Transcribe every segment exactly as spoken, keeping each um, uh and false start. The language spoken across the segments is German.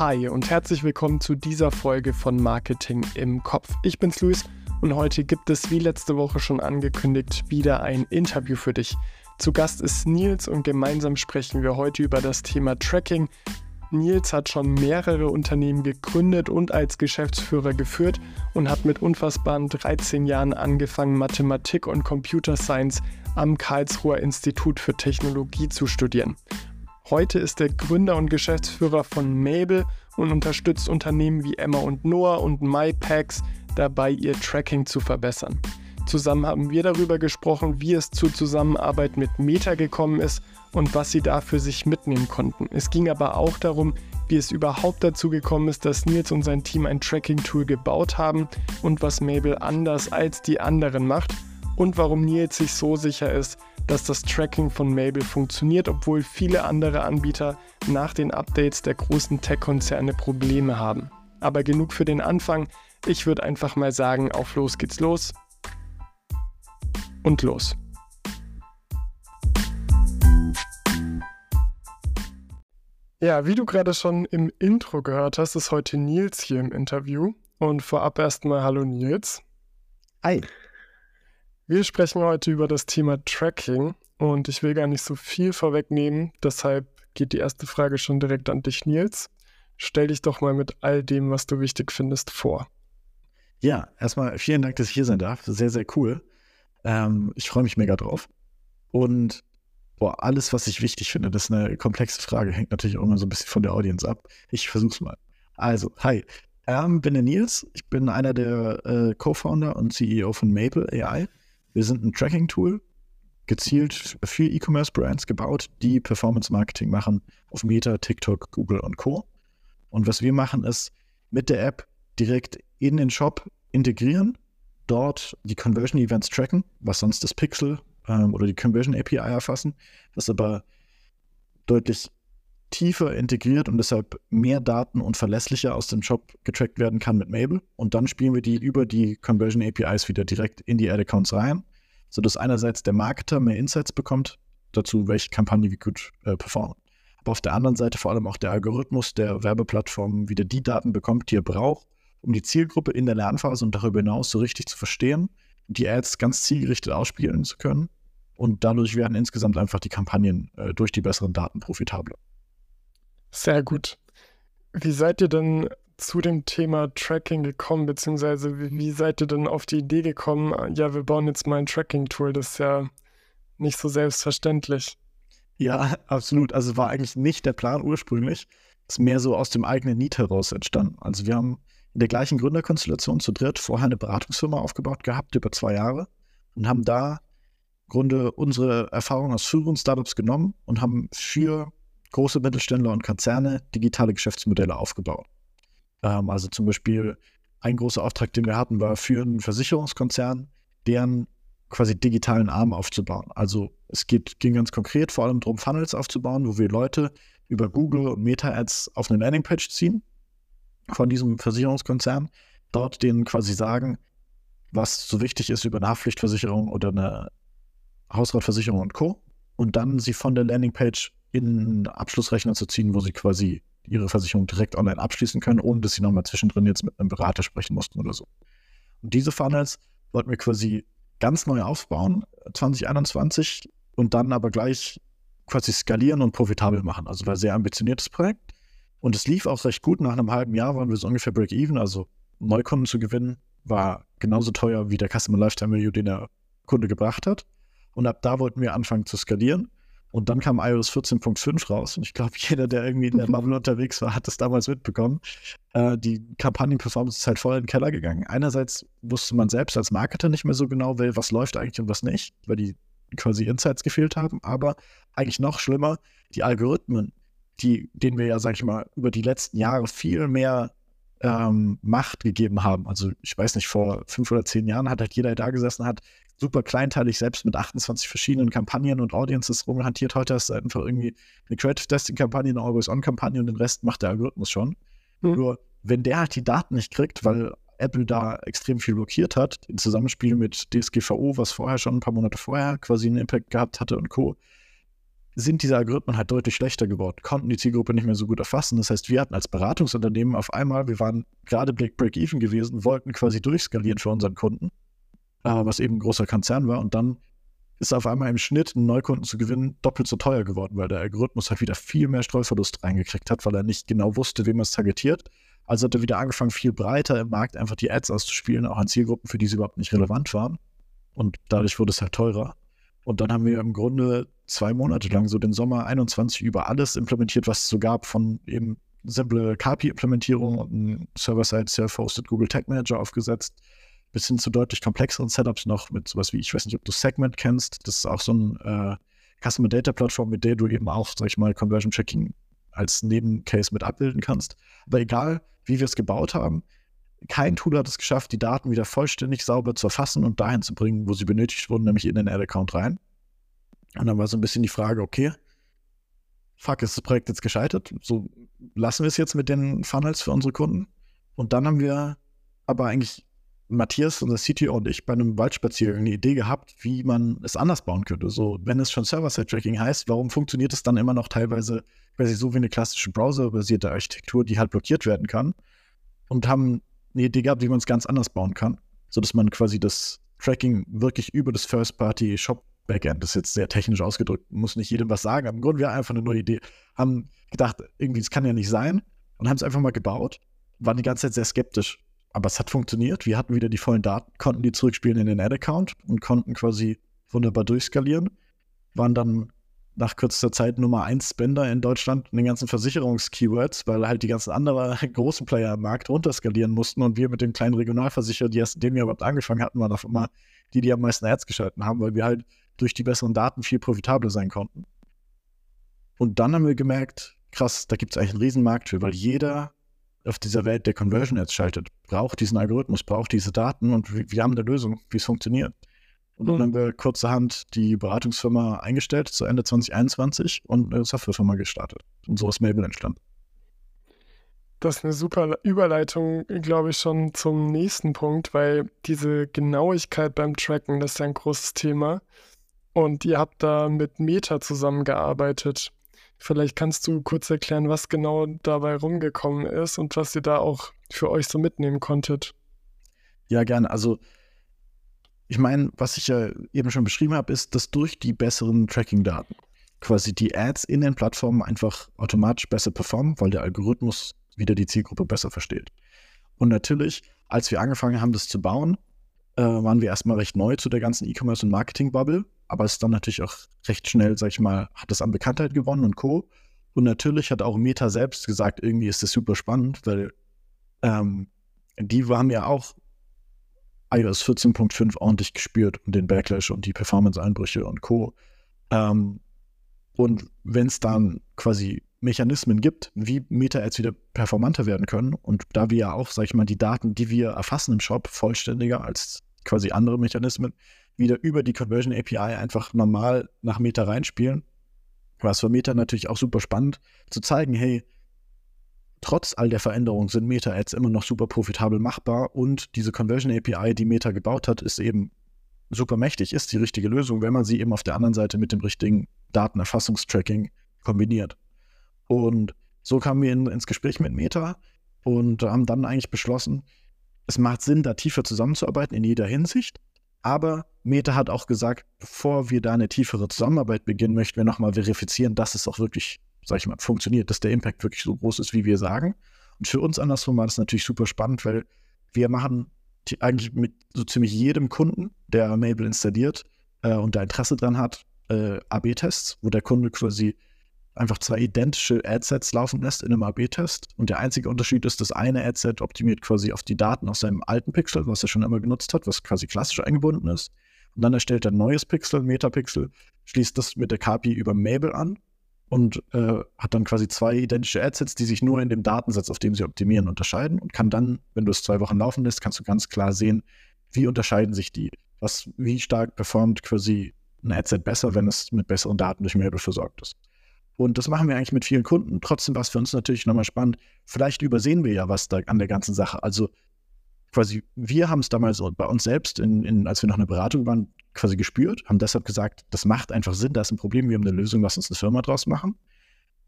Hi und herzlich willkommen zu dieser Folge von Marketing im Kopf. Ich bin's Luis und heute gibt es, wie letzte Woche schon angekündigt, wieder ein Interview für dich. Zu Gast ist Nils und gemeinsam sprechen wir heute über das Thema Tracking. Nils hat schon mehrere Unternehmen gegründet und als Geschäftsführer geführt und hat mit unfassbaren dreizehn Jahren angefangen, Mathematik und Computer Science am Karlsruher Institut für Technologie zu studieren. Heute ist er Gründer und Geschäftsführer von Mable und unterstützt Unternehmen wie Emma und Noah und mybacs dabei, ihr Tracking zu verbessern. Zusammen haben wir darüber gesprochen, wie es zur Zusammenarbeit mit Meta gekommen ist und was sie da für sich mitnehmen konnten. Es ging aber auch darum, wie es überhaupt dazu gekommen ist, dass Nils und sein Team ein Tracking-Tool gebaut haben und was Mable anders als die anderen macht und warum Nils sich so sicher ist, dass das Tracking von Mable funktioniert, obwohl viele andere Anbieter nach den Updates der großen Tech-Konzerne Probleme haben. Aber genug für den Anfang. Ich würde einfach mal sagen, auf los geht's los und los. Ja, wie du gerade schon im Intro gehört hast, ist heute Nils hier im Interview. Und vorab erstmal hallo Nils. Hi. Wir sprechen heute über das Thema Tracking und ich will gar nicht so viel vorwegnehmen, deshalb geht die erste Frage schon direkt an dich, Nils. Stell dich doch mal mit all dem, was du wichtig findest, vor. Ja, erstmal vielen Dank, dass ich hier sein darf. Sehr, sehr cool. Ähm, ich freue mich mega drauf. Und boah, alles, was ich wichtig finde, das ist eine komplexe Frage, hängt natürlich auch immer so ein bisschen von der Audience ab. Ich versuch's mal. Also, hi. Ähm, bin der Nils. Ich bin einer der äh, Co-Founder und C E O von Mable A I. Wir sind ein Tracking-Tool, gezielt für E-Commerce-Brands gebaut, die Performance-Marketing machen auf Meta, TikTok, Google und Co. Und was wir machen ist, mit der App direkt in den Shop integrieren, dort die Conversion-Events tracken, was sonst das Pixel ähm, oder die Conversion-A P I erfassen, was aber deutlich tiefer integriert und deshalb mehr Daten und verlässlicher aus dem Shop getrackt werden kann mit Mable. Und dann spielen wir die über die Conversion-A P Is wieder direkt in die Ad-Accounts rein, sodass einerseits der Marketer mehr Insights bekommt dazu, welche Kampagne wie gut äh, performt. Aber auf der anderen Seite vor allem auch der Algorithmus der Werbeplattform wieder die Daten bekommt, die er braucht, um die Zielgruppe in der Lernphase und darüber hinaus so richtig zu verstehen, die Ads ganz zielgerichtet ausspielen zu können. Und dadurch werden insgesamt einfach die Kampagnen äh, durch die besseren Daten profitabler. Sehr gut. Wie seid ihr denn zu dem Thema Tracking gekommen, beziehungsweise wie, wie seid ihr denn auf die Idee gekommen, ja, wir bauen jetzt mal ein Tracking-Tool, das ist ja nicht so selbstverständlich. Ja, absolut. Also war eigentlich nicht der Plan ursprünglich. Ist mehr so aus dem eigenen Need heraus entstanden. Also wir haben in der gleichen Gründerkonstellation zu dritt vorher eine Beratungsfirma aufgebaut gehabt, über zwei Jahre, und haben da im Grunde unsere Erfahrung aus früheren Startups genommen und haben für große Mittelständler und Konzerne digitale Geschäftsmodelle aufgebaut. Ähm, also zum Beispiel ein großer Auftrag, den wir hatten, war für einen Versicherungskonzern, deren quasi digitalen Arm aufzubauen. Also es geht, ging ganz konkret vor allem darum, Funnels aufzubauen, wo wir Leute über Google und Meta-Ads auf eine Landingpage ziehen von diesem Versicherungskonzern, dort denen quasi sagen, was so wichtig ist über eine Haftpflichtversicherung oder eine Hausratversicherung und Co. Und dann sie von der Landingpage in einen Abschlussrechner zu ziehen, wo sie quasi ihre Versicherung direkt online abschließen können, ohne dass sie nochmal zwischendrin jetzt mit einem Berater sprechen mussten oder so. Und diese Funnels wollten wir quasi ganz neu aufbauen, zwanzig einundzwanzig, und dann aber gleich quasi skalieren und profitabel machen. Also war ein sehr ambitioniertes Projekt und es lief auch recht gut. Nach einem halben Jahr waren wir so ungefähr Break-Even, also Neukunden zu gewinnen, war genauso teuer wie der Customer Lifetime Value, den der Kunde gebracht hat. Und ab da wollten wir anfangen zu skalieren. Und dann kam i O S vierzehn Punkt fünf raus und ich glaube, jeder, der irgendwie in der Bubble unterwegs war, hat das damals mitbekommen. Äh, die Kampagnen-Performance ist halt voll in den Keller gegangen. Einerseits wusste man selbst als Marketer nicht mehr so genau, was läuft eigentlich und was nicht, weil die quasi Insights gefehlt haben. Aber eigentlich noch schlimmer, die Algorithmen, die, denen wir ja, sag ich mal, über die letzten Jahre viel mehr ähm, Macht gegeben haben. Also ich weiß nicht, vor fünf oder zehn Jahren hat halt jeder, der da gesessen hat, super kleinteilig selbst mit achtundzwanzig verschiedenen Kampagnen und Audiences rumhantiert. Heute hast du einfach irgendwie eine Creative-Testing-Kampagne, eine Always-On-Kampagne und den Rest macht der Algorithmus schon. Mhm. Nur, wenn der halt die Daten nicht kriegt, weil Apple da extrem viel blockiert hat, im Zusammenspiel mit D S G V O, was vorher schon ein paar Monate vorher quasi einen Impact gehabt hatte und Co., sind diese Algorithmen halt deutlich schlechter geworden, konnten die Zielgruppe nicht mehr so gut erfassen. Das heißt, wir hatten als Beratungsunternehmen auf einmal, wir waren gerade Break-Even gewesen, wollten quasi durchskalieren für unseren Kunden, was eben ein großer Konzern war. Und dann ist auf einmal im Schnitt, einen Neukunden zu gewinnen, doppelt so teuer geworden, weil der Algorithmus halt wieder viel mehr Streuverlust reingekriegt hat, weil er nicht genau wusste, wem er es targetiert. Also hat er wieder angefangen, viel breiter im Markt einfach die Ads auszuspielen, auch an Zielgruppen, für die sie überhaupt nicht relevant waren. Und dadurch wurde es halt teurer. Und dann haben wir im Grunde zwei Monate lang so den Sommer einundzwanzig über alles implementiert, was es so gab, von eben simple K P I-Implementierung und einem Server-Side Self-Hosted Google Tag Manager aufgesetzt, bis hin zu deutlich komplexeren Setups noch mit sowas wie, ich weiß nicht, ob du Segment kennst, das ist auch so eine äh, Customer-Data-Plattform, mit der du eben auch, sag ich mal, Conversion-Tracking als Nebencase mit abbilden kannst. Aber egal, wie wir es gebaut haben, kein Tool hat es geschafft, die Daten wieder vollständig sauber zu erfassen und dahin zu bringen, wo sie benötigt wurden, nämlich in den Ad-Account rein. Und dann war so ein bisschen die Frage, okay, fuck, ist das Projekt jetzt gescheitert? So lassen wir es jetzt mit den Funnels für unsere Kunden. Und dann haben wir aber eigentlich Matthias, unser C T O, und ich bei einem Waldspaziergang eine Idee gehabt, wie man es anders bauen könnte. So, wenn es schon Server-Side-Tracking heißt, warum funktioniert es dann immer noch teilweise quasi so wie eine klassische browserbasierte Architektur, die halt blockiert werden kann? Und haben eine Idee gehabt, wie man es ganz anders bauen kann, sodass man quasi das Tracking wirklich über das First-Party-Shop-Backend, das ist jetzt sehr technisch ausgedrückt, muss nicht jedem was sagen, aber im Grunde wäre einfach eine neue Idee. Haben gedacht, irgendwie, das kann ja nicht sein, und haben es einfach mal gebaut, waren die ganze Zeit sehr skeptisch. Aber es hat funktioniert, wir hatten wieder die vollen Daten, konnten die zurückspielen in den Ad-Account und konnten quasi wunderbar durchskalieren, waren dann nach kürzester Zeit Nummer eins Spender in Deutschland in den ganzen Versicherungs-Keywords, weil halt die ganzen anderen großen Player am Markt runterskalieren mussten, und wir mit dem kleinen Regionalversicherer, die erst in dem Jahr überhaupt angefangen hatten, waren auf einmal die, die am meisten Ads geschalten haben, weil wir halt durch die besseren Daten viel profitabler sein konnten. Und dann haben wir gemerkt, krass, da gibt es eigentlich einen Riesenmarkt für, weil jeder auf dieser Welt, der Conversion Ads schaltet, braucht diesen Algorithmus, braucht diese Daten, und wir, wir haben eine Lösung, wie es funktioniert. Und dann haben wir kurzerhand die Beratungsfirma eingestellt, zu Ende zwanzig einundzwanzig, und eine Softwarefirma gestartet. Und so ist Mable entstanden. Das ist eine super Überleitung, glaube ich, schon zum nächsten Punkt, weil diese Genauigkeit beim Tracken, das ist ja ein großes Thema. Und ihr habt da mit Meta zusammengearbeitet. Vielleicht kannst du kurz erklären, was genau dabei rumgekommen ist und was ihr da auch für euch so mitnehmen konntet. Ja, gerne. Also ich meine, was ich ja eben schon beschrieben habe, ist, dass durch die besseren Tracking-Daten quasi die Ads in den Plattformen einfach automatisch besser performen, weil der Algorithmus wieder die Zielgruppe besser versteht. Und natürlich, als wir angefangen haben, das zu bauen, äh, waren wir erstmal recht neu zu der ganzen E-Commerce- und Marketing-Bubble. Aber es ist dann natürlich auch recht schnell, sag ich mal, hat es an Bekanntheit gewonnen und Co. Und natürlich hat auch Meta selbst gesagt, irgendwie ist das super spannend, weil ähm, die haben ja auch i O S vierzehn Punkt fünf ordentlich gespürt und den Backlash und die Performance-Einbrüche und Co. Ähm, und wenn es dann quasi Mechanismen gibt, wie Meta-Ads wieder performanter werden können, und da wir ja auch, sag ich mal, die Daten, die wir erfassen im Shop, vollständiger als quasi andere Mechanismen, wieder über die Conversion A P I einfach normal nach Meta reinspielen, war es für Meta natürlich auch super spannend zu zeigen, hey, trotz all der Veränderungen sind Meta-Ads immer noch super profitabel machbar, und diese Conversion-A P I, die Meta gebaut hat, ist eben super mächtig, ist die richtige Lösung, wenn man sie eben auf der anderen Seite mit dem richtigen Datenerfassungstracking kombiniert. Und so kamen wir in, ins Gespräch mit Meta und haben dann eigentlich beschlossen, es macht Sinn, da tiefer zusammenzuarbeiten in jeder Hinsicht, aber Meta hat auch gesagt, bevor wir da eine tiefere Zusammenarbeit beginnen, möchten wir nochmal verifizieren, dass es auch wirklich, sag ich mal, funktioniert, dass der Impact wirklich so groß ist, wie wir sagen. Und für uns andersrum war das natürlich super spannend, weil wir machen die eigentlich mit so ziemlich jedem Kunden, der Mable installiert äh, und da Interesse dran hat, äh, A B Tests, wo der Kunde quasi einfach zwei identische Adsets laufen lässt in einem A B Test. Und der einzige Unterschied ist, dass eine Adset optimiert quasi auf die Daten aus seinem alten Pixel, was er schon immer genutzt hat, was quasi klassisch eingebunden ist. Und dann erstellt er ein neues Pixel, Metapixel, schließt das mit der K P I über Mable an und äh, hat dann quasi zwei identische Adsets, die sich nur in dem Datensatz, auf dem sie optimieren, unterscheiden, und kann dann, wenn du es zwei Wochen laufen lässt, kannst du ganz klar sehen, wie unterscheiden sich die, was, wie stark performt quasi ein Adset besser, wenn es mit besseren Daten durch Mable versorgt ist. Und das machen wir eigentlich mit vielen Kunden. Trotzdem war es für uns natürlich nochmal spannend, vielleicht übersehen wir ja was da an der ganzen Sache. Also quasi, wir haben es damals bei uns selbst, in, in, als wir noch in der Beratung waren, quasi gespürt, haben deshalb gesagt, das macht einfach Sinn, da ist ein Problem, wir haben eine Lösung, lass uns eine Firma draus machen.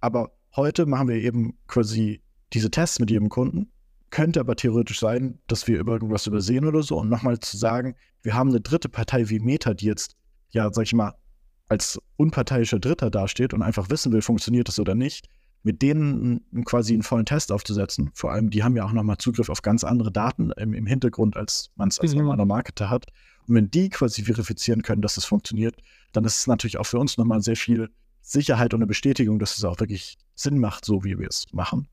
Aber heute machen wir eben quasi diese Tests mit jedem Kunden. Könnte aber theoretisch sein, dass wir irgendwas übersehen oder so. Und nochmal zu sagen, wir haben eine dritte Partei wie Meta, die jetzt, ja, sag ich mal, als unparteiischer Dritter dasteht und einfach wissen will, funktioniert das oder nicht, mit denen quasi einen vollen Test aufzusetzen. Vor allem, die haben ja auch nochmal Zugriff auf ganz andere Daten im, im Hintergrund, als man es als normaler Marketer hat. Und wenn die quasi verifizieren können, dass es funktioniert, dann ist es natürlich auch für uns nochmal sehr viel Sicherheit und eine Bestätigung, dass es auch wirklich Sinn macht, so wie wir es machen.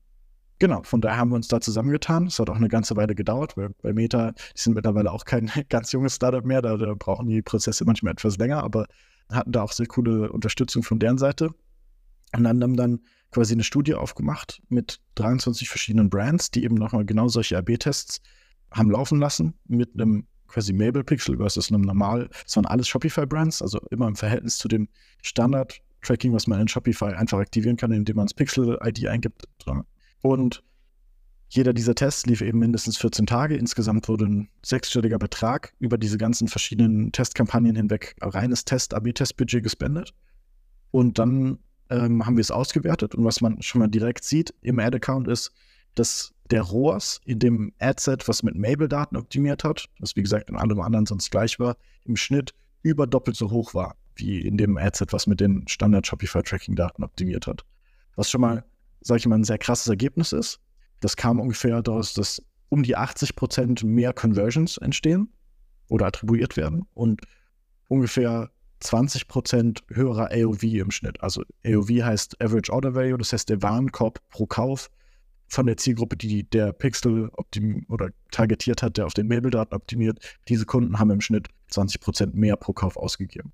Genau, von daher haben wir uns da zusammengetan. Es hat auch eine ganze Weile gedauert, weil bei Meta, die sind mittlerweile auch kein ganz junges Startup mehr, da, da brauchen die Prozesse manchmal etwas länger, aber hatten da auch sehr coole Unterstützung von deren Seite. Und dann haben dann quasi eine Studie aufgemacht mit dreiundzwanzig verschiedenen Brands, die eben nochmal genau solche A B-Tests haben laufen lassen mit einem quasi Mable Pixel versus einem normal. Es waren alles Shopify-Brands, also immer im Verhältnis zu dem Standard-Tracking, was man in Shopify einfach aktivieren kann, indem man das Pixel-I D eingibt. Und jeder dieser Tests lief eben mindestens vierzehn Tage. Insgesamt wurde ein sechsstelliger Betrag über diese ganzen verschiedenen Testkampagnen hinweg, reines Test-A B-Test-Budget gespendet. Und dann ähm, haben wir es ausgewertet. Und was man schon mal direkt sieht im Ad-Account ist, dass der R O A S in dem Ad-Set, was mit Mable-Daten optimiert hat, was wie gesagt in allem anderen sonst gleich war, im Schnitt über doppelt so hoch war, wie in dem Ad-Set, was mit den Standard-Shopify-Tracking-Daten optimiert hat. Was schon mal, sag ich mal, ein sehr krasses Ergebnis ist. Das kam ungefähr daraus, dass um die achtzig Prozent mehr Conversions entstehen oder attribuiert werden und ungefähr zwanzig Prozent höherer A O V im Schnitt. Also A O V heißt Average Order Value, das heißt der Warenkorb pro Kauf von der Zielgruppe, die der Pixel optim- oder targetiert hat, der auf den Mable-Daten optimiert. Diese Kunden haben im Schnitt zwanzig Prozent mehr pro Kauf ausgegeben.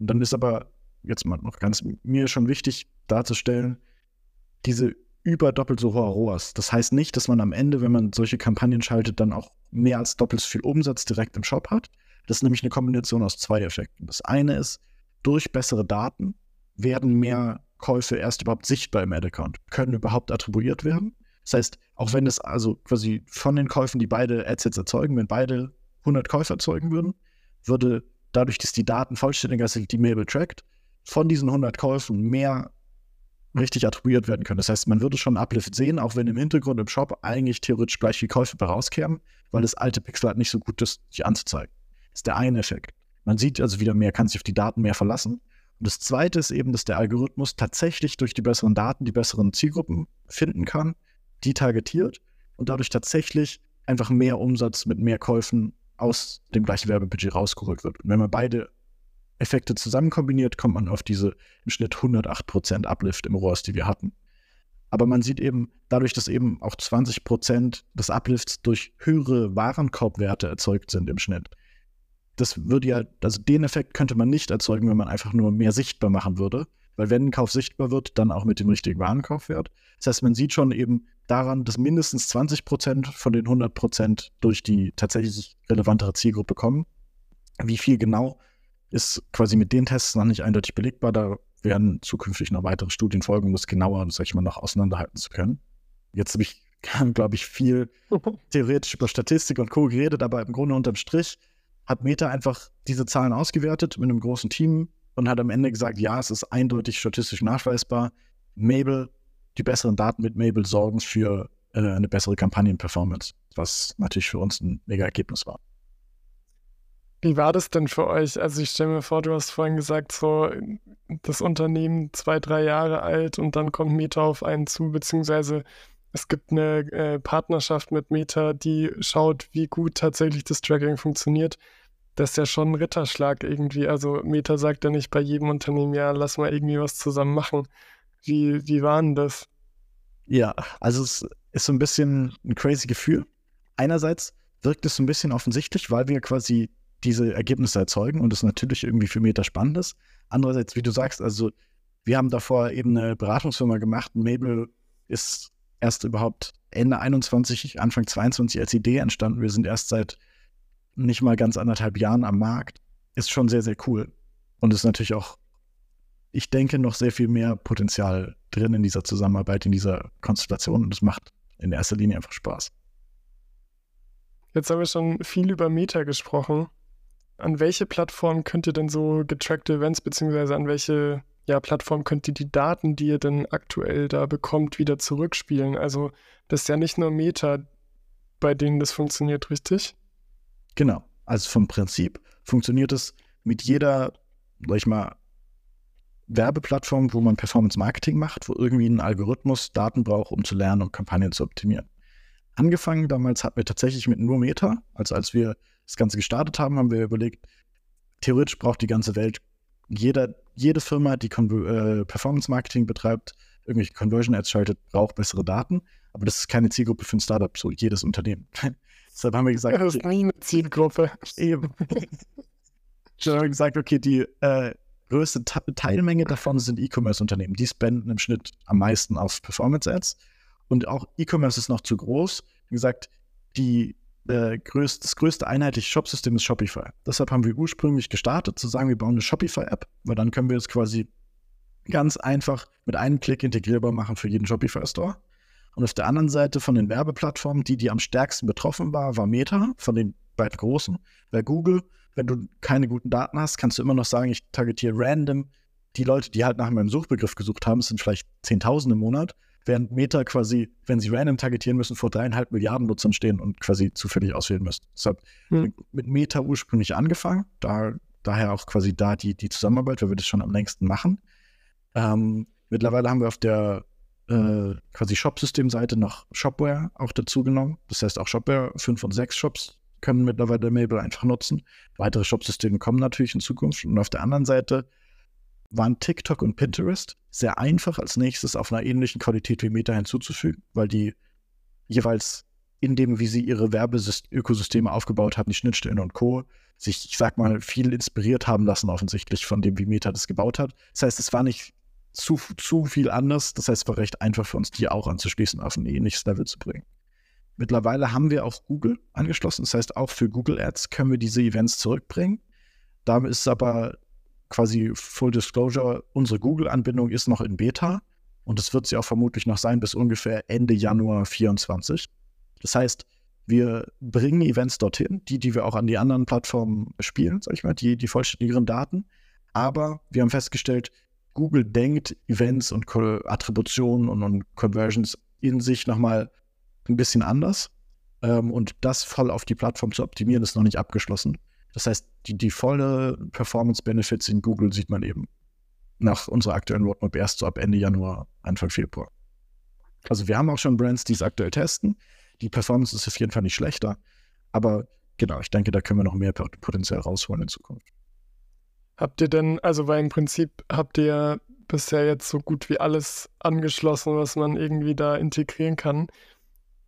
Und dann ist aber jetzt mal noch ganz mir schon wichtig darzustellen, diese über doppelt so hoher R O A S. Das heißt nicht, dass man am Ende, wenn man solche Kampagnen schaltet, dann auch mehr als doppelt so viel Umsatz direkt im Shop hat. Das ist nämlich eine Kombination aus zwei Effekten. Das eine ist, durch bessere Daten werden mehr Käufe erst überhaupt sichtbar im Ad-Account, können überhaupt attribuiert werden. Das heißt, auch wenn es also quasi von den Käufen, die beide Adsets erzeugen, wenn beide hundert Käufe erzeugen würden, würde dadurch, dass die Daten vollständiger sind, die Mable trackt, von diesen hundert Käufen mehr richtig attribuiert werden können. Das heißt, man würde schon einen Uplift sehen, auch wenn im Hintergrund im Shop eigentlich theoretisch gleich viel Käufe bei rauskämen, weil das alte Pixel halt nicht so gut ist, sich anzuzeigen. Das ist der eine Effekt. Man sieht also wieder mehr, kann sich auf die Daten mehr verlassen. Und das zweite ist eben, dass der Algorithmus tatsächlich durch die besseren Daten die besseren Zielgruppen finden kann, die targetiert und dadurch tatsächlich einfach mehr Umsatz mit mehr Käufen aus dem gleichen Werbebudget rausgeholt wird. Und wenn man beide Effekte zusammen kombiniert, kommt man auf diese im Schnitt hundertacht Prozent Uplift im R O A S, die wir hatten. Aber man sieht eben, dadurch, dass eben auch zwanzig Prozent des Uplifts durch höhere Warenkorbwerte erzeugt sind im Schnitt. Das würde ja, also den Effekt könnte man nicht erzeugen, wenn man einfach nur mehr sichtbar machen würde, weil wenn ein Kauf sichtbar wird, dann auch mit dem richtigen Warenkorbwert. Das heißt, man sieht schon eben daran, dass mindestens zwanzig Prozent von den hundert Prozent durch die tatsächlich relevantere Zielgruppe kommen. Wie viel genau ist quasi mit den Tests noch nicht eindeutig belegbar. Da werden zukünftig noch weitere Studien folgen, um das genauer, sag ich mal, noch auseinanderhalten zu können. Jetzt habe ich, glaube ich, viel theoretisch über Statistik und Co. geredet, aber im Grunde unterm Strich hat Meta einfach diese Zahlen ausgewertet mit einem großen Team und hat am Ende gesagt, ja, es ist eindeutig statistisch nachweisbar. Mable, die besseren Daten mit Mable sorgen für äh, eine bessere Kampagnenperformance, was natürlich für uns ein mega Ergebnis war. Wie war das denn für euch? Also ich stelle mir vor, du hast vorhin gesagt, so das Unternehmen zwei, drei Jahre alt und dann kommt Meta auf einen zu, beziehungsweise es gibt eine äh, Partnerschaft mit Meta, die schaut, wie gut tatsächlich das Tracking funktioniert. Das ist ja schon ein Ritterschlag irgendwie. Also Meta sagt ja nicht bei jedem Unternehmen, ja, lass mal irgendwie was zusammen machen. Wie, wie war denn das? Ja, also es ist so ein bisschen ein crazy Gefühl. Einerseits wirkt es so ein bisschen offensichtlich, weil wir quasi diese Ergebnisse erzeugen und das natürlich irgendwie für Meta spannend ist. Andererseits, wie du sagst, also wir haben davor eben eine Beratungsfirma gemacht. Mable ist erst überhaupt Ende einundzwanzig, Anfang zweiundzwanzig als Idee entstanden. Wir sind erst seit nicht mal ganz anderthalb Jahren am Markt. Ist schon sehr, sehr cool. Und ist natürlich auch, ich denke, noch sehr viel mehr Potenzial drin in dieser Zusammenarbeit, in dieser Konstellation. Und es macht in erster Linie einfach Spaß. Jetzt haben wir schon viel über Meta gesprochen. An welche Plattform könnt ihr denn so getrackte Events, beziehungsweise an welche ja, Plattform könnt ihr die Daten, die ihr denn aktuell da bekommt, wieder zurückspielen? Also das ist ja nicht nur Meta, bei denen das funktioniert, richtig? Genau, also vom Prinzip funktioniert es mit jeder, sag ich mal, Werbeplattform, wo man Performance-Marketing macht, wo irgendwie ein Algorithmus Daten braucht, um zu lernen und Kampagnen zu optimieren. Angefangen damals hatten wir tatsächlich mit nur Meta. Also als wir das Ganze gestartet haben, haben wir überlegt, theoretisch braucht die ganze Welt, jeder, jede Firma, die Conver- äh, Performance-Marketing betreibt, irgendwelche Conversion-Ads schaltet, braucht bessere Daten. Aber das ist keine Zielgruppe für ein Startup, so jedes Unternehmen. Deshalb haben wir gesagt, das ist eine Zielgruppe. Eben. Dann haben wir gesagt, okay, die äh, größte Teilmenge davon sind E-Commerce-Unternehmen. Die spenden im Schnitt am meisten auf Performance-Ads. Und auch E-Commerce ist noch zu groß. Wie gesagt, die, äh, größt, das größte einheitliche Shopsystem ist Shopify. Deshalb haben wir ursprünglich gestartet, zu sagen, wir bauen eine Shopify-App, weil dann können wir es quasi ganz einfach mit einem Klick integrierbar machen für jeden Shopify-Store. Und auf der anderen Seite von den Werbeplattformen, die, die am stärksten betroffen war, war Meta, von den beiden großen. Weil Google, wenn du keine guten Daten hast, kannst du immer noch sagen, ich targetiere random. Die Leute, die halt nach meinem Suchbegriff gesucht haben, sind vielleicht zehntausend im Monat. Während Meta quasi, wenn sie random targetieren müssen, vor dreieinhalb Milliarden Nutzern stehen und quasi zufällig auswählen müssen. Deshalb hm. mit Meta ursprünglich angefangen, da, daher auch quasi da die, die Zusammenarbeit, weil wir das schon am längsten machen. Ähm, mittlerweile haben wir auf der äh, quasi Shop-System-Seite noch Shopware auch dazu genommen. Das heißt auch Shopware, fünf und sechs Shops können mittlerweile Mable einfach nutzen. Weitere Shop-Systeme kommen natürlich in Zukunft. Und auf der anderen Seite waren TikTok und Pinterest sehr einfach als nächstes auf einer ähnlichen Qualität wie Meta hinzuzufügen, weil die jeweils in dem, wie sie ihre Werbeökosysteme aufgebaut haben, die Schnittstellen und Co., sich, ich sag mal, viel inspiriert haben lassen offensichtlich von dem, wie Meta das gebaut hat. Das heißt, es war nicht zu, zu viel anders. Das heißt, es war recht einfach für uns, die auch anzuschließen, auf ein ähnliches Level zu bringen. Mittlerweile haben wir auch Google angeschlossen. Das heißt, auch für Google Ads können wir diese Events zurückbringen. Da ist es aber quasi Full Disclosure, unsere Google-Anbindung ist noch in Beta und das wird sie auch vermutlich noch sein bis ungefähr Ende Januar vierundzwanzig. Das heißt, wir bringen Events dorthin, die, die wir auch an die anderen Plattformen spielen, sag ich mal, die, die vollständigeren Daten. Aber wir haben festgestellt, Google denkt Events und Attributionen und, und Conversions in sich nochmal ein bisschen anders. Und das voll auf die Plattform zu optimieren, ist noch nicht abgeschlossen. Das heißt, die, die volle Performance-Benefits in Google sieht man eben nach unserer aktuellen Roadmap erst so ab Ende Januar, Anfang Februar. Also wir haben auch schon Brands, die es aktuell testen. Die Performance ist auf jeden Fall nicht schlechter. Aber genau, ich denke, da können wir noch mehr Potenzial rausholen in Zukunft. Habt ihr denn, also weil im Prinzip habt ihr bisher jetzt so gut wie alles angeschlossen, was man irgendwie da integrieren kann.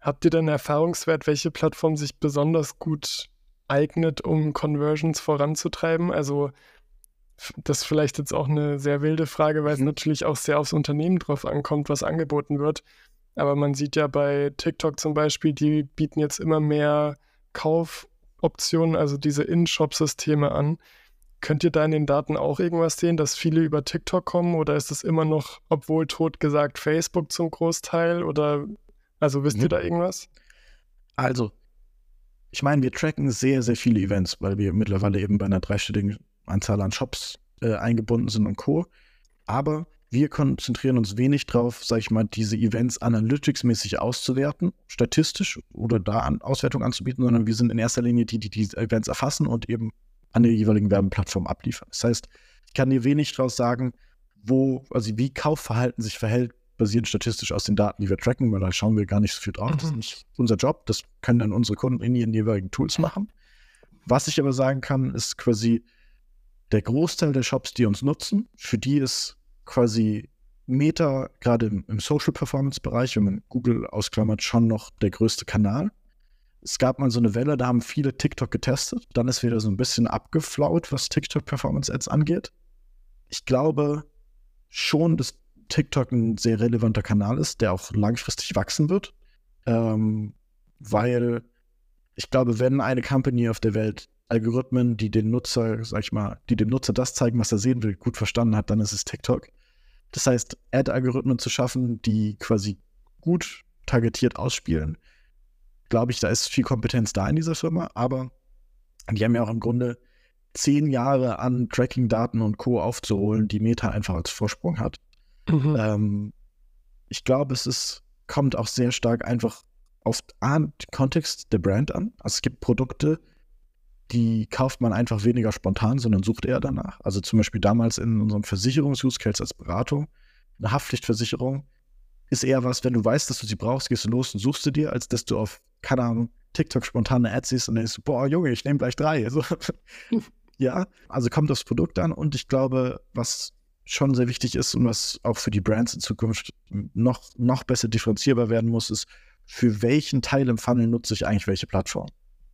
Habt ihr denn Erfahrungswert, welche Plattform sich besonders gut eignet, um Conversions voranzutreiben? Also das ist vielleicht jetzt auch eine sehr wilde Frage, weil es mhm. natürlich auch sehr aufs Unternehmen drauf ankommt, was angeboten wird. Aber man sieht ja bei TikTok zum Beispiel, die bieten jetzt immer mehr Kaufoptionen, also diese In-Shop-Systeme an. Könnt ihr da in den Daten auch irgendwas sehen, dass viele über TikTok kommen? Oder ist es immer noch, obwohl tot gesagt, Facebook zum Großteil? Oder also wisst mhm. ihr da irgendwas? Also ich meine, wir tracken sehr, sehr viele Events, weil wir mittlerweile eben bei einer dreistelligen Anzahl an Shops äh, eingebunden sind und Co. Aber wir konzentrieren uns wenig drauf, sag ich mal, diese Events analytics-mäßig auszuwerten, statistisch oder da an Auswertung anzubieten, sondern wir sind in erster Linie die, die diese Events erfassen und eben an der jeweiligen Werbeplattform abliefern. Das heißt, ich kann dir wenig draus sagen, wo, also wie Kaufverhalten sich verhält, basierend statistisch aus den Daten, die wir tracken, weil da schauen wir gar nicht so viel drauf. Mhm. Das ist nicht unser Job. Das können dann unsere Kunden in ihren jeweiligen Tools machen. Was ich aber sagen kann, ist quasi der Großteil der Shops, die uns nutzen, für die ist quasi Meta, gerade im, im Social-Performance-Bereich, wenn man Google ausklammert, schon noch der größte Kanal. Es gab mal so eine Welle, da haben viele TikTok getestet. Dann ist wieder so ein bisschen abgeflaut, was TikTok-Performance-Ads angeht. Ich glaube schon, dass TikTok ein sehr relevanter Kanal ist, der auch langfristig wachsen wird, ähm, weil ich glaube, wenn eine Company auf der Welt Algorithmen, die den Nutzer, sag ich mal, die dem Nutzer das zeigen, was er sehen will, gut verstanden hat, dann ist es TikTok. Das heißt, Ad-Algorithmen zu schaffen, die quasi gut targetiert ausspielen, glaube ich, da ist viel Kompetenz da in dieser Firma, aber die haben ja auch im Grunde zehn Jahre an Tracking-Daten und Co. aufzuholen, die Meta einfach als Vorsprung hat. Mhm. Ähm, ich glaube, es ist, kommt auch sehr stark einfach auf den Kontext der Brand an. Also es gibt Produkte, die kauft man einfach weniger spontan, sondern sucht eher danach. Also zum Beispiel damals in unserem Versicherungs-Use-Case als Beratung, eine Haftpflichtversicherung ist eher was, wenn du weißt, dass du sie brauchst, gehst du los und suchst sie dir, als dass du auf, keine Ahnung, TikTok spontane Ads siehst und denkst, boah, Junge, ich nehme gleich drei. Also, ja, also kommt aufs Produkt an und ich glaube, was schon sehr wichtig ist und was auch für die Brands in Zukunft noch, noch besser differenzierbar werden muss, ist, für welchen Teil im Funnel nutze ich eigentlich welche Plattform?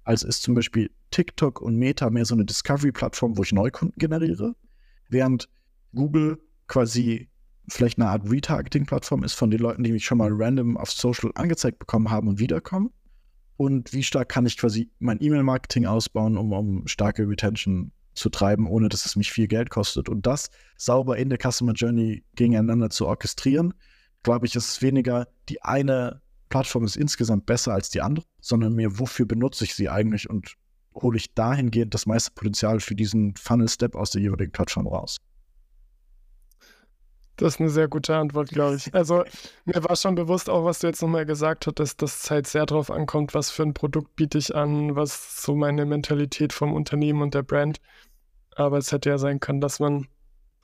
Also ist zum Beispiel TikTok und Meta mehr so eine Discovery-Plattform, wo ich Neukunden generiere, während Google quasi vielleicht eine Art Retargeting-Plattform ist von den Leuten, die mich schon mal random auf Social angezeigt bekommen haben und wiederkommen. Und wie stark kann ich quasi mein E-Mail-Marketing ausbauen, um, um starke Retention zu treiben, ohne dass es mich viel Geld kostet. Und das sauber in der Customer Journey gegeneinander zu orchestrieren, glaube ich, ist es weniger die eine Plattform ist insgesamt besser als die andere, sondern mehr, wofür benutze ich sie eigentlich und hole ich dahingehend das meiste Potenzial für diesen Funnel-Step aus der jeweiligen Plattform raus. Das ist eine sehr gute Antwort, glaube ich. Also mir war schon bewusst, auch was du jetzt nochmal gesagt hattest, dass es halt sehr darauf ankommt, was für ein Produkt biete ich an, was so meine Mentalität vom Unternehmen und der Brand. Aber es hätte ja sein können, dass man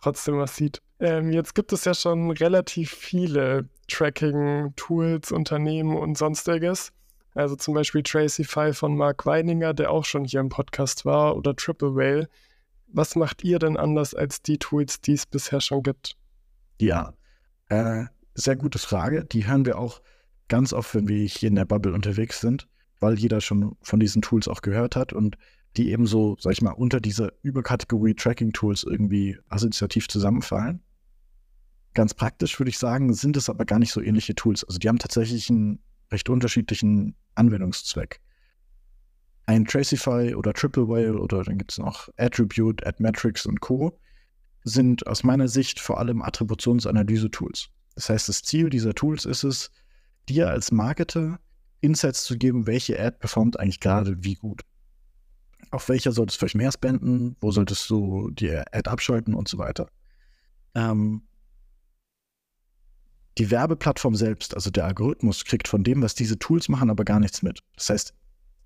trotzdem was sieht. Ähm, jetzt gibt es ja schon relativ viele Tracking, Tools, Unternehmen und sonstiges. Also zum Beispiel Tracify von Marc Weininger, der auch schon hier im Podcast war, oder Triple Whale. Was macht ihr denn anders als die Tools, die es bisher schon gibt? Ja, äh, sehr gute Frage. Die hören wir auch ganz oft, wenn wir hier in der Bubble unterwegs sind, weil jeder schon von diesen Tools auch gehört hat und die eben so, sag ich mal, unter dieser Überkategorie Tracking-Tools irgendwie assoziativ zusammenfallen. Ganz praktisch würde ich sagen, sind es aber gar nicht so ähnliche Tools. Also die haben tatsächlich einen recht unterschiedlichen Anwendungszweck. Ein Tracify oder Triple Whale oder dann gibt es noch Attribute, Admetrics und Co. sind aus meiner Sicht vor allem Attributionsanalyse-Tools. Das heißt, das Ziel dieser Tools ist es, dir als Marketer Insights zu geben, welche Ad performt eigentlich gerade wie gut. Auf welcher solltest du vielleicht mehr spenden, wo solltest du die Ad abschalten und so weiter. Ähm, die Werbeplattform selbst, also der Algorithmus, kriegt von dem, was diese Tools machen, aber gar nichts mit. Das heißt,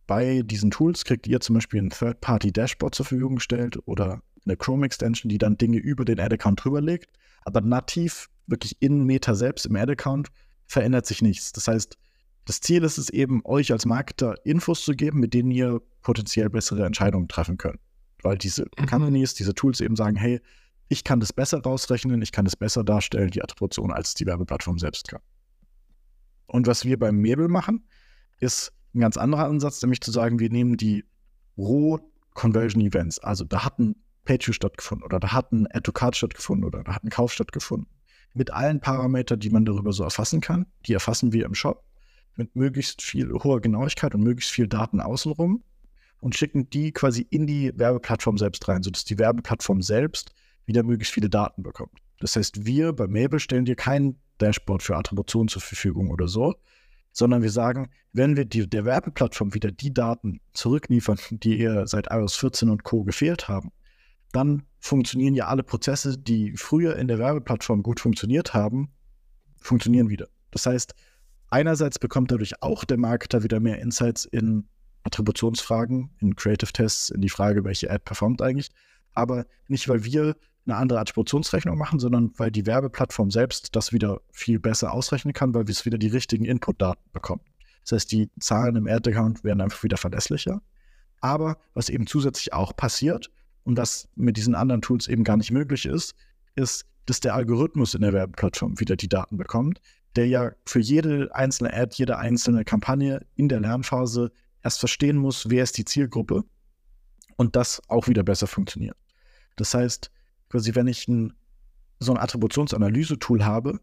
bei diesen Tools kriegt ihr zum Beispiel ein Third-Party-Dashboard zur Verfügung gestellt oder eine Chrome-Extension, die dann Dinge über den Ad-Account drüberlegt, aber nativ, wirklich in Meta selbst, im Ad-Account, verändert sich nichts. Das heißt, das Ziel ist es eben, euch als Marketer Infos zu geben, mit denen ihr potenziell bessere Entscheidungen treffen könnt. Weil diese Companies, diese Tools eben sagen, hey, ich kann das besser rausrechnen, ich kann das besser darstellen, die Attribution, als die Werbeplattform selbst kann. Und was wir beim Mable machen, ist ein ganz anderer Ansatz, nämlich zu sagen, wir nehmen die Roh-Conversion-Events, also da hat ein Page-View stattgefunden oder da hat ein Add-to-Cart stattgefunden oder da hat ein Kauf stattgefunden. Mit allen Parametern, die man darüber so erfassen kann, die erfassen wir im Shop mit möglichst viel hoher Genauigkeit und möglichst viel Daten außenrum und schicken die quasi in die Werbeplattform selbst rein, sodass die Werbeplattform selbst wieder möglichst viele Daten bekommt. Das heißt, wir bei Mable stellen dir kein Dashboard für Attribution zur Verfügung oder so, sondern wir sagen, wenn wir die, der Werbeplattform wieder die Daten zurückliefern, die ihr seit iOS vierzehn und Co. gefehlt haben, dann funktionieren ja alle Prozesse, die früher in der Werbeplattform gut funktioniert haben, funktionieren wieder. Das heißt, einerseits bekommt dadurch auch der Marketer wieder mehr Insights in Attributionsfragen, in Creative-Tests, in die Frage, welche Ad performt eigentlich. Aber nicht, weil wir eine andere Attributionsrechnung machen, sondern weil die Werbeplattform selbst das wieder viel besser ausrechnen kann, weil wir es wieder die richtigen Input-Daten bekommen. Das heißt, die Zahlen im Ad-Account werden einfach wieder verlässlicher. Aber was eben zusätzlich auch passiert, und was mit diesen anderen Tools eben gar nicht möglich ist, ist, dass der Algorithmus in der Werbeplattform wieder die Daten bekommt, der ja für jede einzelne Ad, jede einzelne Kampagne in der Lernphase erst verstehen muss, wer ist die Zielgruppe und das auch wieder besser funktioniert. Das heißt, quasi wenn ich ein, so ein Attributionsanalyse-Tool habe,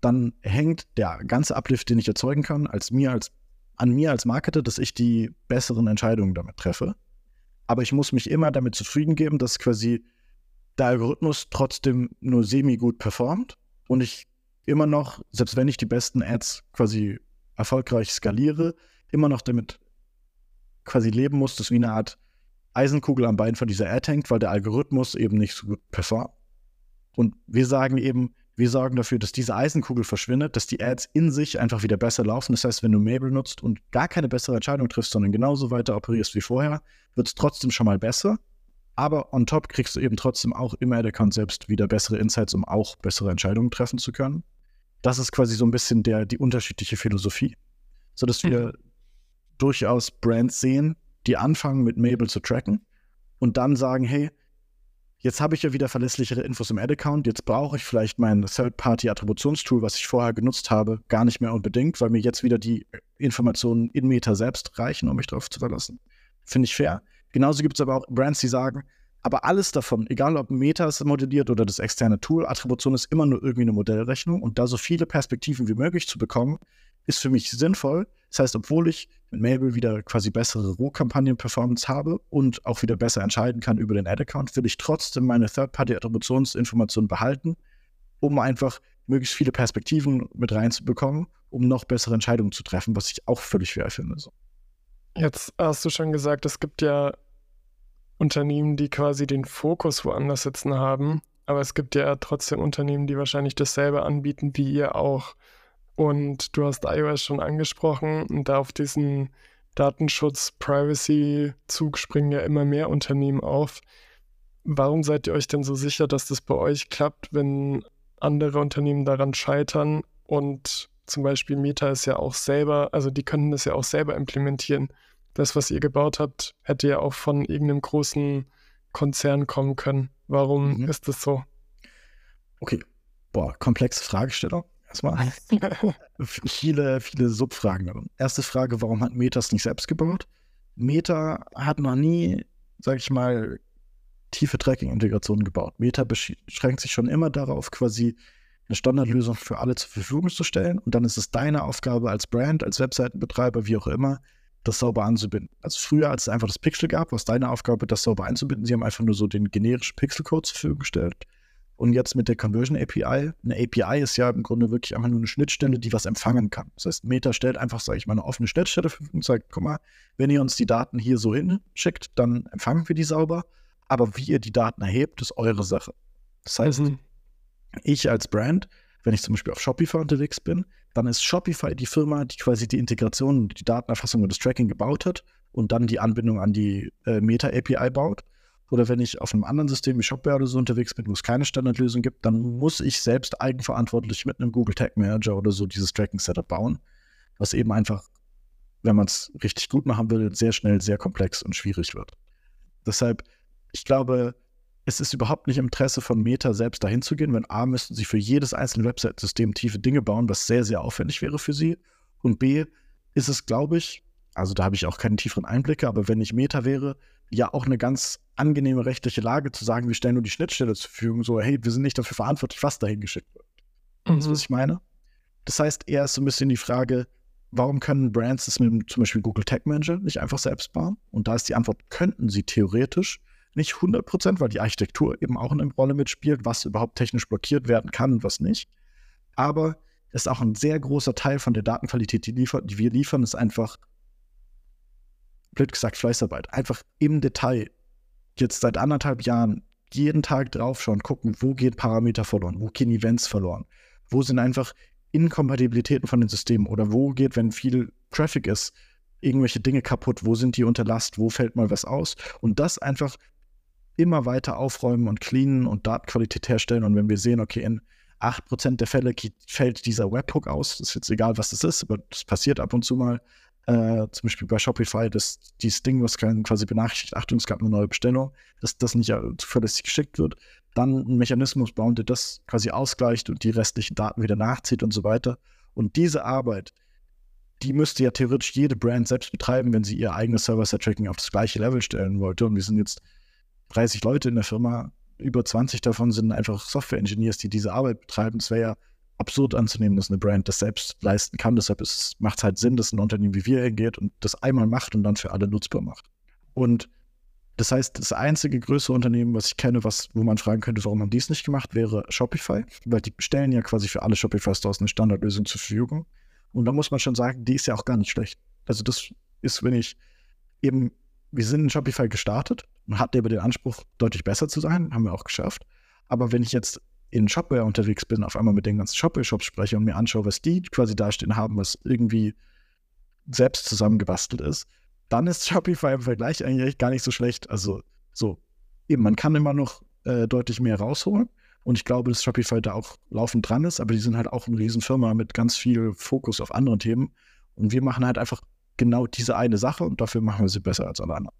dann hängt der ganze Uplift, den ich erzeugen kann, als mir als, an mir als Marketer, dass ich die besseren Entscheidungen damit treffe. Aber ich muss mich immer damit zufrieden geben, dass quasi der Algorithmus trotzdem nur semi-gut performt und ich immer noch, selbst wenn ich die besten Ads quasi erfolgreich skaliere, immer noch damit quasi leben muss, dass wie eine Art Eisenkugel am Bein von dieser Ad hängt, weil der Algorithmus eben nicht so gut performt. Und wir sagen eben, wir sorgen dafür, dass diese Eisenkugel verschwindet, dass die Ads in sich einfach wieder besser laufen. Das heißt, wenn du Mable nutzt und gar keine bessere Entscheidung triffst, sondern genauso weiter operierst wie vorher, wird es trotzdem schon mal besser. Aber on top kriegst du eben trotzdem auch im Ad-Account selbst wieder bessere Insights, um auch bessere Entscheidungen treffen zu können. Das ist quasi so ein bisschen der, die unterschiedliche Philosophie, sodass wir mhm. durchaus Brands sehen, die anfangen mit Mable zu tracken und dann sagen, hey, jetzt habe ich ja wieder verlässlichere Infos im Ad-Account, jetzt brauche ich vielleicht mein Third-Party-Attributionstool, was ich vorher genutzt habe, gar nicht mehr unbedingt, weil mir jetzt wieder die Informationen in Meta selbst reichen, um mich darauf zu verlassen. Finde ich fair. Genauso gibt es aber auch Brands, die sagen, aber alles davon, egal ob Meta es modelliert oder das externe Tool, Attribution ist immer nur irgendwie eine Modellrechnung und da so viele Perspektiven wie möglich zu bekommen, ist für mich sinnvoll. Das heißt, obwohl ich mit Mable wieder quasi bessere Rohkampagnen-Performance habe und auch wieder besser entscheiden kann über den Ad-Account, will ich trotzdem meine Third-Party-Attributionsinformationen behalten, um einfach möglichst viele Perspektiven mit reinzubekommen, um noch bessere Entscheidungen zu treffen, was ich auch völlig fair finde. So. Jetzt hast du schon gesagt, es gibt ja Unternehmen, die quasi den Fokus woanders sitzen haben, aber es gibt ja trotzdem Unternehmen, die wahrscheinlich dasselbe anbieten wie ihr auch. Und du hast iOS schon angesprochen und da auf diesen Datenschutz-Privacy-Zug springen ja immer mehr Unternehmen auf. Warum seid ihr euch denn so sicher, dass das bei euch klappt, wenn andere Unternehmen daran scheitern? Und zum Beispiel Meta ist ja auch selber, also die können das ja auch selber implementieren. Das, was ihr gebaut habt, hätte ja auch von irgendeinem großen Konzern kommen können. Warum mhm. ist das so? Okay, boah, komplexe Fragestellung. Erstmal viele, viele Subfragen. Erste Frage, warum hat Meta es nicht selbst gebaut? Meta hat noch nie, sag ich mal, tiefe Tracking-Integrationen gebaut. Meta beschränkt sich schon immer darauf, quasi eine Standardlösung für alle zur Verfügung zu stellen. Und dann ist es deine Aufgabe als Brand, als Webseitenbetreiber, wie auch immer, das sauber anzubinden. Also früher, als es einfach das Pixel gab, war es deine Aufgabe, das sauber einzubinden. Sie haben einfach nur so den generischen Pixelcode zur Verfügung gestellt. Und jetzt mit der Conversion A P I, eine A P I ist ja im Grunde wirklich einfach nur eine Schnittstelle, die was empfangen kann. Das heißt, Meta stellt einfach, sage ich mal, eine offene Schnittstelle und sagt, guck mal, wenn ihr uns die Daten hier so hinschickt, dann empfangen wir die sauber, aber wie ihr die Daten erhebt, ist eure Sache. Das heißt, mhm. ich als Brand, wenn ich zum Beispiel auf Shopify unterwegs bin, dann ist Shopify die Firma, die quasi die Integration und die Datenerfassung und das Tracking gebaut hat und dann die Anbindung an die äh, Meta-A P I baut. Oder wenn ich auf einem anderen System wie Shopware oder so unterwegs bin, wo es keine Standardlösung gibt, dann muss ich selbst eigenverantwortlich mit einem Google Tag Manager oder so dieses Tracking-Setup bauen, was eben einfach, wenn man es richtig gut machen will, sehr schnell, sehr komplex und schwierig wird. Deshalb, ich glaube, es ist überhaupt nicht im Interesse von Meta selbst dahin zu gehen, wenn A, müssten sie für jedes einzelne Website-System tiefe Dinge bauen, was sehr, sehr aufwendig wäre für sie. Und B, ist es, glaube ich, also da habe ich auch keinen tieferen Einblicke, aber wenn ich Meta wäre, ja auch eine ganz angenehme rechtliche Lage zu sagen, wir stellen nur die Schnittstelle zur Verfügung, so, hey, wir sind nicht dafür verantwortlich, was dahin geschickt wird. Mhm. Das ist, was ich meine. Das heißt, eher ist so ein bisschen die Frage, warum können Brands das mit dem, zum Beispiel Google Tag Manager nicht einfach selbst bauen? Und da ist die Antwort, könnten sie theoretisch nicht hundert Prozent, weil die Architektur eben auch eine Rolle mitspielt, was überhaupt technisch blockiert werden kann und was nicht. Aber es ist auch ein sehr großer Teil von der Datenqualität, die, liefer- die wir liefern, ist einfach, blöd gesagt, Fleißarbeit. Einfach im Detail jetzt seit anderthalb Jahren jeden Tag draufschauen, gucken, wo gehen Parameter verloren, wo gehen Events verloren, wo sind einfach Inkompatibilitäten von den Systemen oder wo geht, wenn viel Traffic ist, irgendwelche Dinge kaputt, wo sind die unter Last, wo fällt mal was aus und das einfach immer weiter aufräumen und cleanen und Datenqualität herstellen und wenn wir sehen, okay, in acht Prozent der Fälle fällt dieser Webhook aus, das ist jetzt egal, was das ist, aber das passiert ab und zu mal. Äh, zum Beispiel bei Shopify, das, dieses Ding, was quasi benachrichtigt, Achtung, es gab eine neue Bestellung, dass das nicht zuverlässig geschickt wird, dann einen Mechanismus bauen, der das quasi ausgleicht und die restlichen Daten wieder nachzieht und so weiter. Und diese Arbeit, die müsste ja theoretisch jede Brand selbst betreiben, wenn sie ihr eigenes Server-Side-Tracking auf das gleiche Level stellen wollte. Und wir sind jetzt dreißig Leute in der Firma, über zwanzig davon sind einfach Software-Engineers, die diese Arbeit betreiben. Das wäre ja absurd anzunehmen, dass eine Brand das selbst leisten kann. Deshalb macht es halt Sinn, dass ein Unternehmen wie wir hingeht und das einmal macht und dann für alle nutzbar macht. Und das heißt, das einzige größere Unternehmen, was ich kenne, was, wo man fragen könnte, warum haben die es nicht gemacht, wäre Shopify, weil die stellen ja quasi für alle Shopify-Stores eine Standardlösung zur Verfügung. Und da muss man schon sagen, die ist ja auch gar nicht schlecht. Also das ist, wenn ich eben, wir sind in Shopify gestartet und hatten aber den Anspruch, deutlich besser zu sein, haben wir auch geschafft. Aber wenn ich jetzt in Shopware unterwegs bin, auf einmal mit den ganzen Shopware-Shops spreche und mir anschaue, was die quasi dastehen haben, was irgendwie selbst zusammengebastelt ist, dann ist Shopify im Vergleich eigentlich gar nicht so schlecht. Also so eben, man kann immer noch äh, deutlich mehr rausholen. Und ich glaube, dass Shopify da auch laufend dran ist, aber die sind halt auch eine Riesenfirma mit ganz viel Fokus auf andere Themen. Und wir machen halt einfach genau diese eine Sache und dafür machen wir sie besser als alle anderen.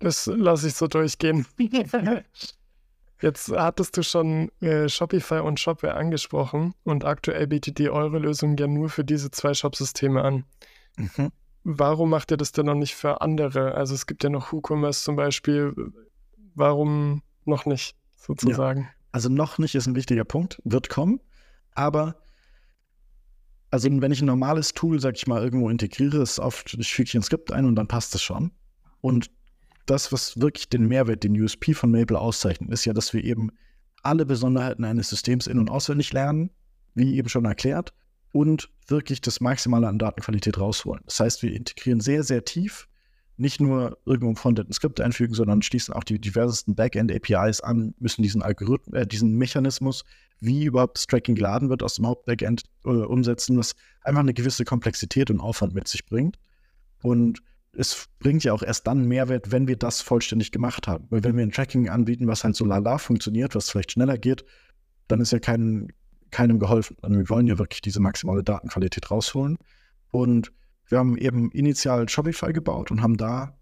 Das lasse ich so durchgehen. Jetzt hattest du schon äh, Shopify und Shopware angesprochen und aktuell bietet ihr eure Lösung ja nur für diese zwei Shop-Systeme an. Mhm. Warum macht ihr das denn noch nicht für andere? Also es gibt ja noch WooCommerce zum Beispiel. Warum noch nicht, sozusagen? Ja. Also noch nicht ist ein wichtiger Punkt, wird kommen. Aber also wenn ich ein normales Tool, sag ich mal, irgendwo integriere, ist oft, ich füge ein Skript ein und dann passt es schon. Und das, was wirklich den Mehrwert, den U S P von Mable auszeichnet, ist ja, dass wir eben alle Besonderheiten eines Systems in- und auswendig lernen, wie eben schon erklärt, und wirklich das Maximale an Datenqualität rausholen. Das heißt, wir integrieren sehr, sehr tief, nicht nur irgendwo im Frontend ein Skript einfügen, sondern schließen auch die diversesten Backend-A P Is an, müssen diesen Algorithmen, äh, diesen Mechanismus, wie überhaupt das Tracking geladen wird, aus dem Haupt-Backend äh, umsetzen, was einfach eine gewisse Komplexität und Aufwand mit sich bringt. Und es bringt ja auch erst dann Mehrwert, wenn wir das vollständig gemacht haben. Weil wenn wir ein Tracking anbieten, was halt so lala funktioniert, was vielleicht schneller geht, dann ist ja kein, keinem geholfen. Und wir wollen ja wirklich diese maximale Datenqualität rausholen. Und wir haben eben initial Shopify gebaut und haben da,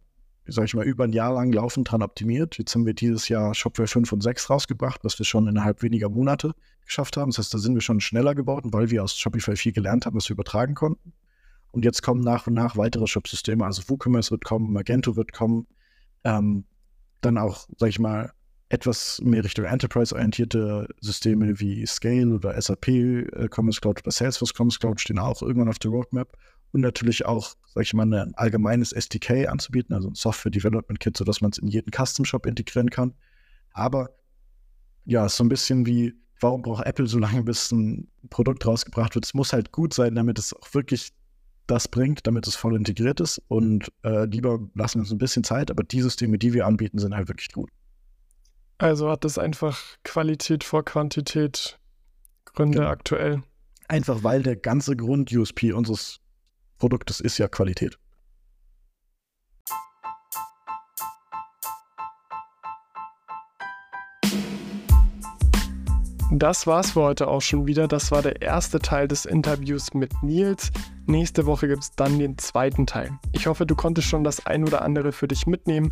sag ich mal, über ein Jahr lang laufend dran optimiert. Jetzt haben wir dieses Jahr Shopware fünf und sechs rausgebracht, was wir schon innerhalb weniger Monate geschafft haben. Das heißt, da sind wir schon schneller geworden, weil wir aus Shopify viel gelernt haben, was wir übertragen konnten. Und jetzt kommen nach und nach weitere Shop-Systeme, also WooCommerce wird kommen, Magento wird kommen, ähm, dann auch, sag ich mal, etwas mehr Richtung Enterprise-orientierte Systeme wie Scale oder S A P äh, Commerce Cloud oder Salesforce Commerce Cloud stehen auch irgendwann auf der Roadmap und natürlich auch, sag ich mal, ein allgemeines S D K anzubieten, also ein Software-Development-Kit, sodass man es in jeden Custom-Shop integrieren kann. Aber ja, ist so ein bisschen wie, warum braucht Apple so lange, bis ein Produkt rausgebracht wird? Es muss halt gut sein, damit es auch wirklich das bringt, damit es voll integriert ist und äh, lieber lassen wir uns ein bisschen Zeit, aber die Systeme, die wir anbieten, sind halt wirklich gut. Also hat das einfach Qualität vor Quantität Gründe genau. Aktuell? Einfach weil der ganze Grund-U S P unseres Produktes ist ja Qualität. Das war's für heute auch schon wieder. Das war der erste Teil des Interviews mit Nils. Nächste Woche gibt's dann den zweiten Teil. Ich hoffe, du konntest schon das ein oder andere für dich mitnehmen.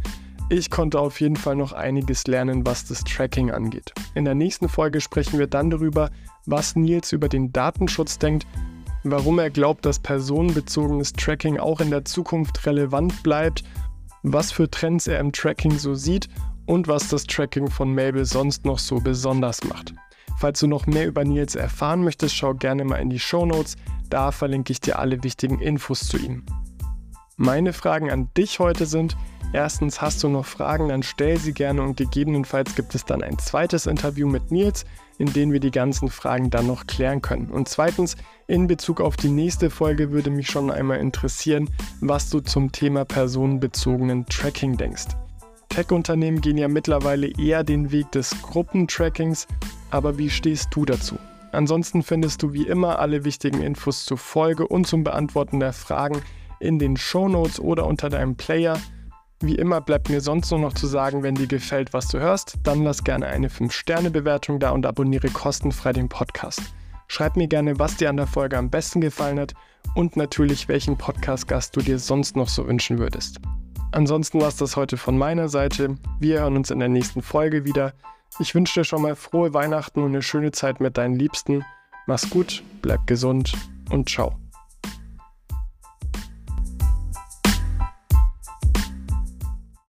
Ich konnte auf jeden Fall noch einiges lernen, was das Tracking angeht. In der nächsten Folge sprechen wir dann darüber, was Nils über den Datenschutz denkt, warum er glaubt, dass personenbezogenes Tracking auch in der Zukunft relevant bleibt, was für Trends er im Tracking so sieht und was das Tracking von Mable sonst noch so besonders macht. Falls du noch mehr über Nils erfahren möchtest, schau gerne mal in die Shownotes, da verlinke ich dir alle wichtigen Infos zu ihm. Meine Fragen an dich heute sind, erstens, hast du noch Fragen, dann stell sie gerne und gegebenenfalls gibt es dann ein zweites Interview mit Nils, in dem wir die ganzen Fragen dann noch klären können. Und zweitens, in Bezug auf die nächste Folge würde mich schon einmal interessieren, was du zum Thema personenbezogenen Tracking denkst. Tech-Unternehmen gehen ja mittlerweile eher den Weg des Gruppentrackings, aber wie stehst du dazu? Ansonsten findest du wie immer alle wichtigen Infos zur Folge und zum Beantworten der Fragen in den Shownotes oder unter deinem Player. Wie immer bleibt mir sonst nur noch zu sagen, wenn dir gefällt, was du hörst, dann lass gerne eine fünf Sterne Bewertung da und abonniere kostenfrei den Podcast. Schreib mir gerne, was dir an der Folge am besten gefallen hat und natürlich, welchen Podcast-Gast du dir sonst noch so wünschen würdest. Ansonsten war es das heute von meiner Seite. Wir hören uns in der nächsten Folge wieder. Ich wünsche dir schon mal frohe Weihnachten und eine schöne Zeit mit deinen Liebsten. Mach's gut, bleib gesund und ciao.